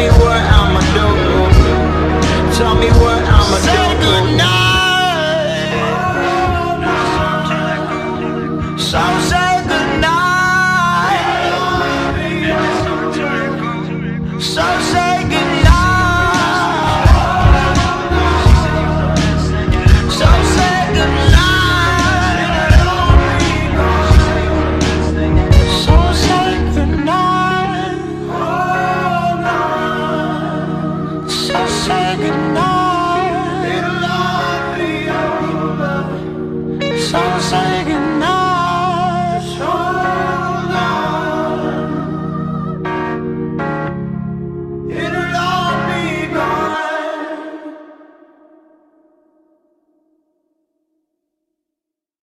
Tell me what I'ma do. Tell me what I'ma do. Say goodnight.